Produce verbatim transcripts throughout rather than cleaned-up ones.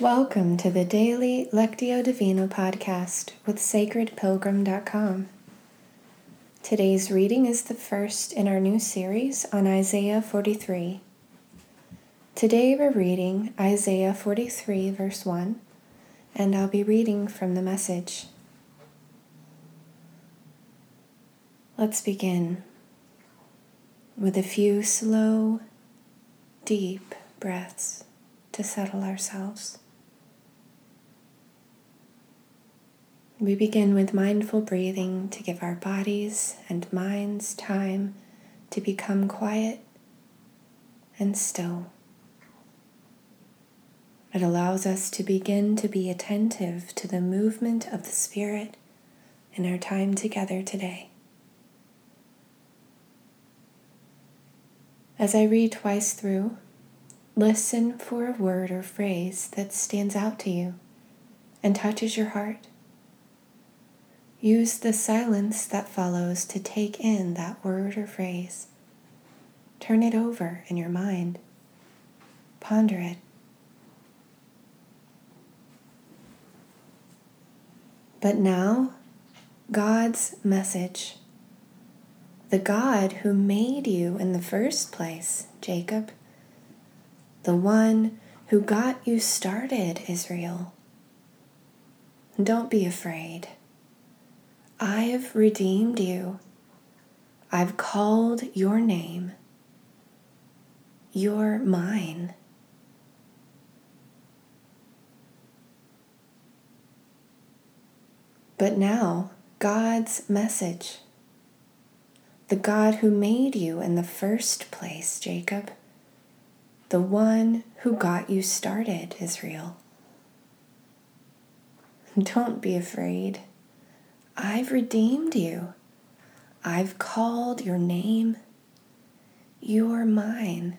Welcome to the daily Lectio Divina podcast with sacred pilgrim dot com. Today's reading is the first in our new series on Isaiah forty-three. Today we're reading Isaiah forty-three, verse one, and I'll be reading from the Message. Let's begin with a few slow, deep breaths to settle ourselves. We begin with mindful breathing to give our bodies and minds time to become quiet and still. It allows us to begin to be attentive to the movement of the Spirit in our time together today. As I read twice through, listen for a word or phrase that stands out to you and touches your heart. Use the silence that follows to take in that word or phrase. Turn it over in your mind. Ponder it. But now, God's message. The God who made you in the first place, Jacob. The one who got you started, Israel. Don't be afraid. I've redeemed you. I've called your name. You're mine. But now, God's message. The God who made you in the first place, Jacob. The one who got you started, Israel. Don't be afraid. I've redeemed you. I've called your name. You're mine.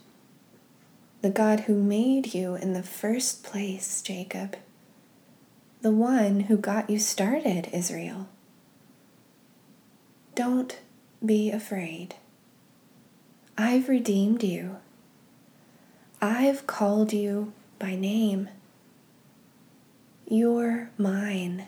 The God who made you in the first place, Jacob. The one who got you started, Israel. Don't be afraid. I've redeemed you. I've called you by name. You're mine.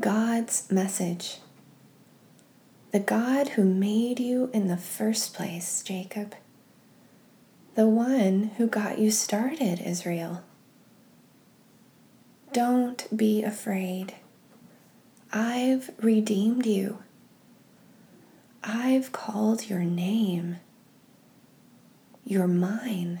God's message. The God who made you in the first place, Jacob. The one who got you started, Israel. Don't be afraid. I've redeemed you. I've called your name. You're mine.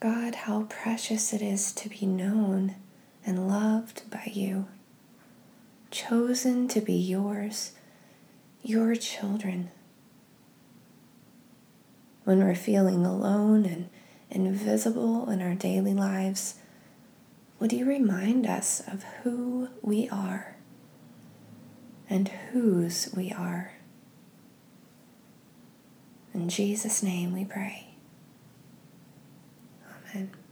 God, how precious it is to be known and loved by you, chosen to be yours, your children. When we're feeling alone and invisible in our daily lives, would you remind us of who we are and whose we are? In Jesus' name we pray. Amen.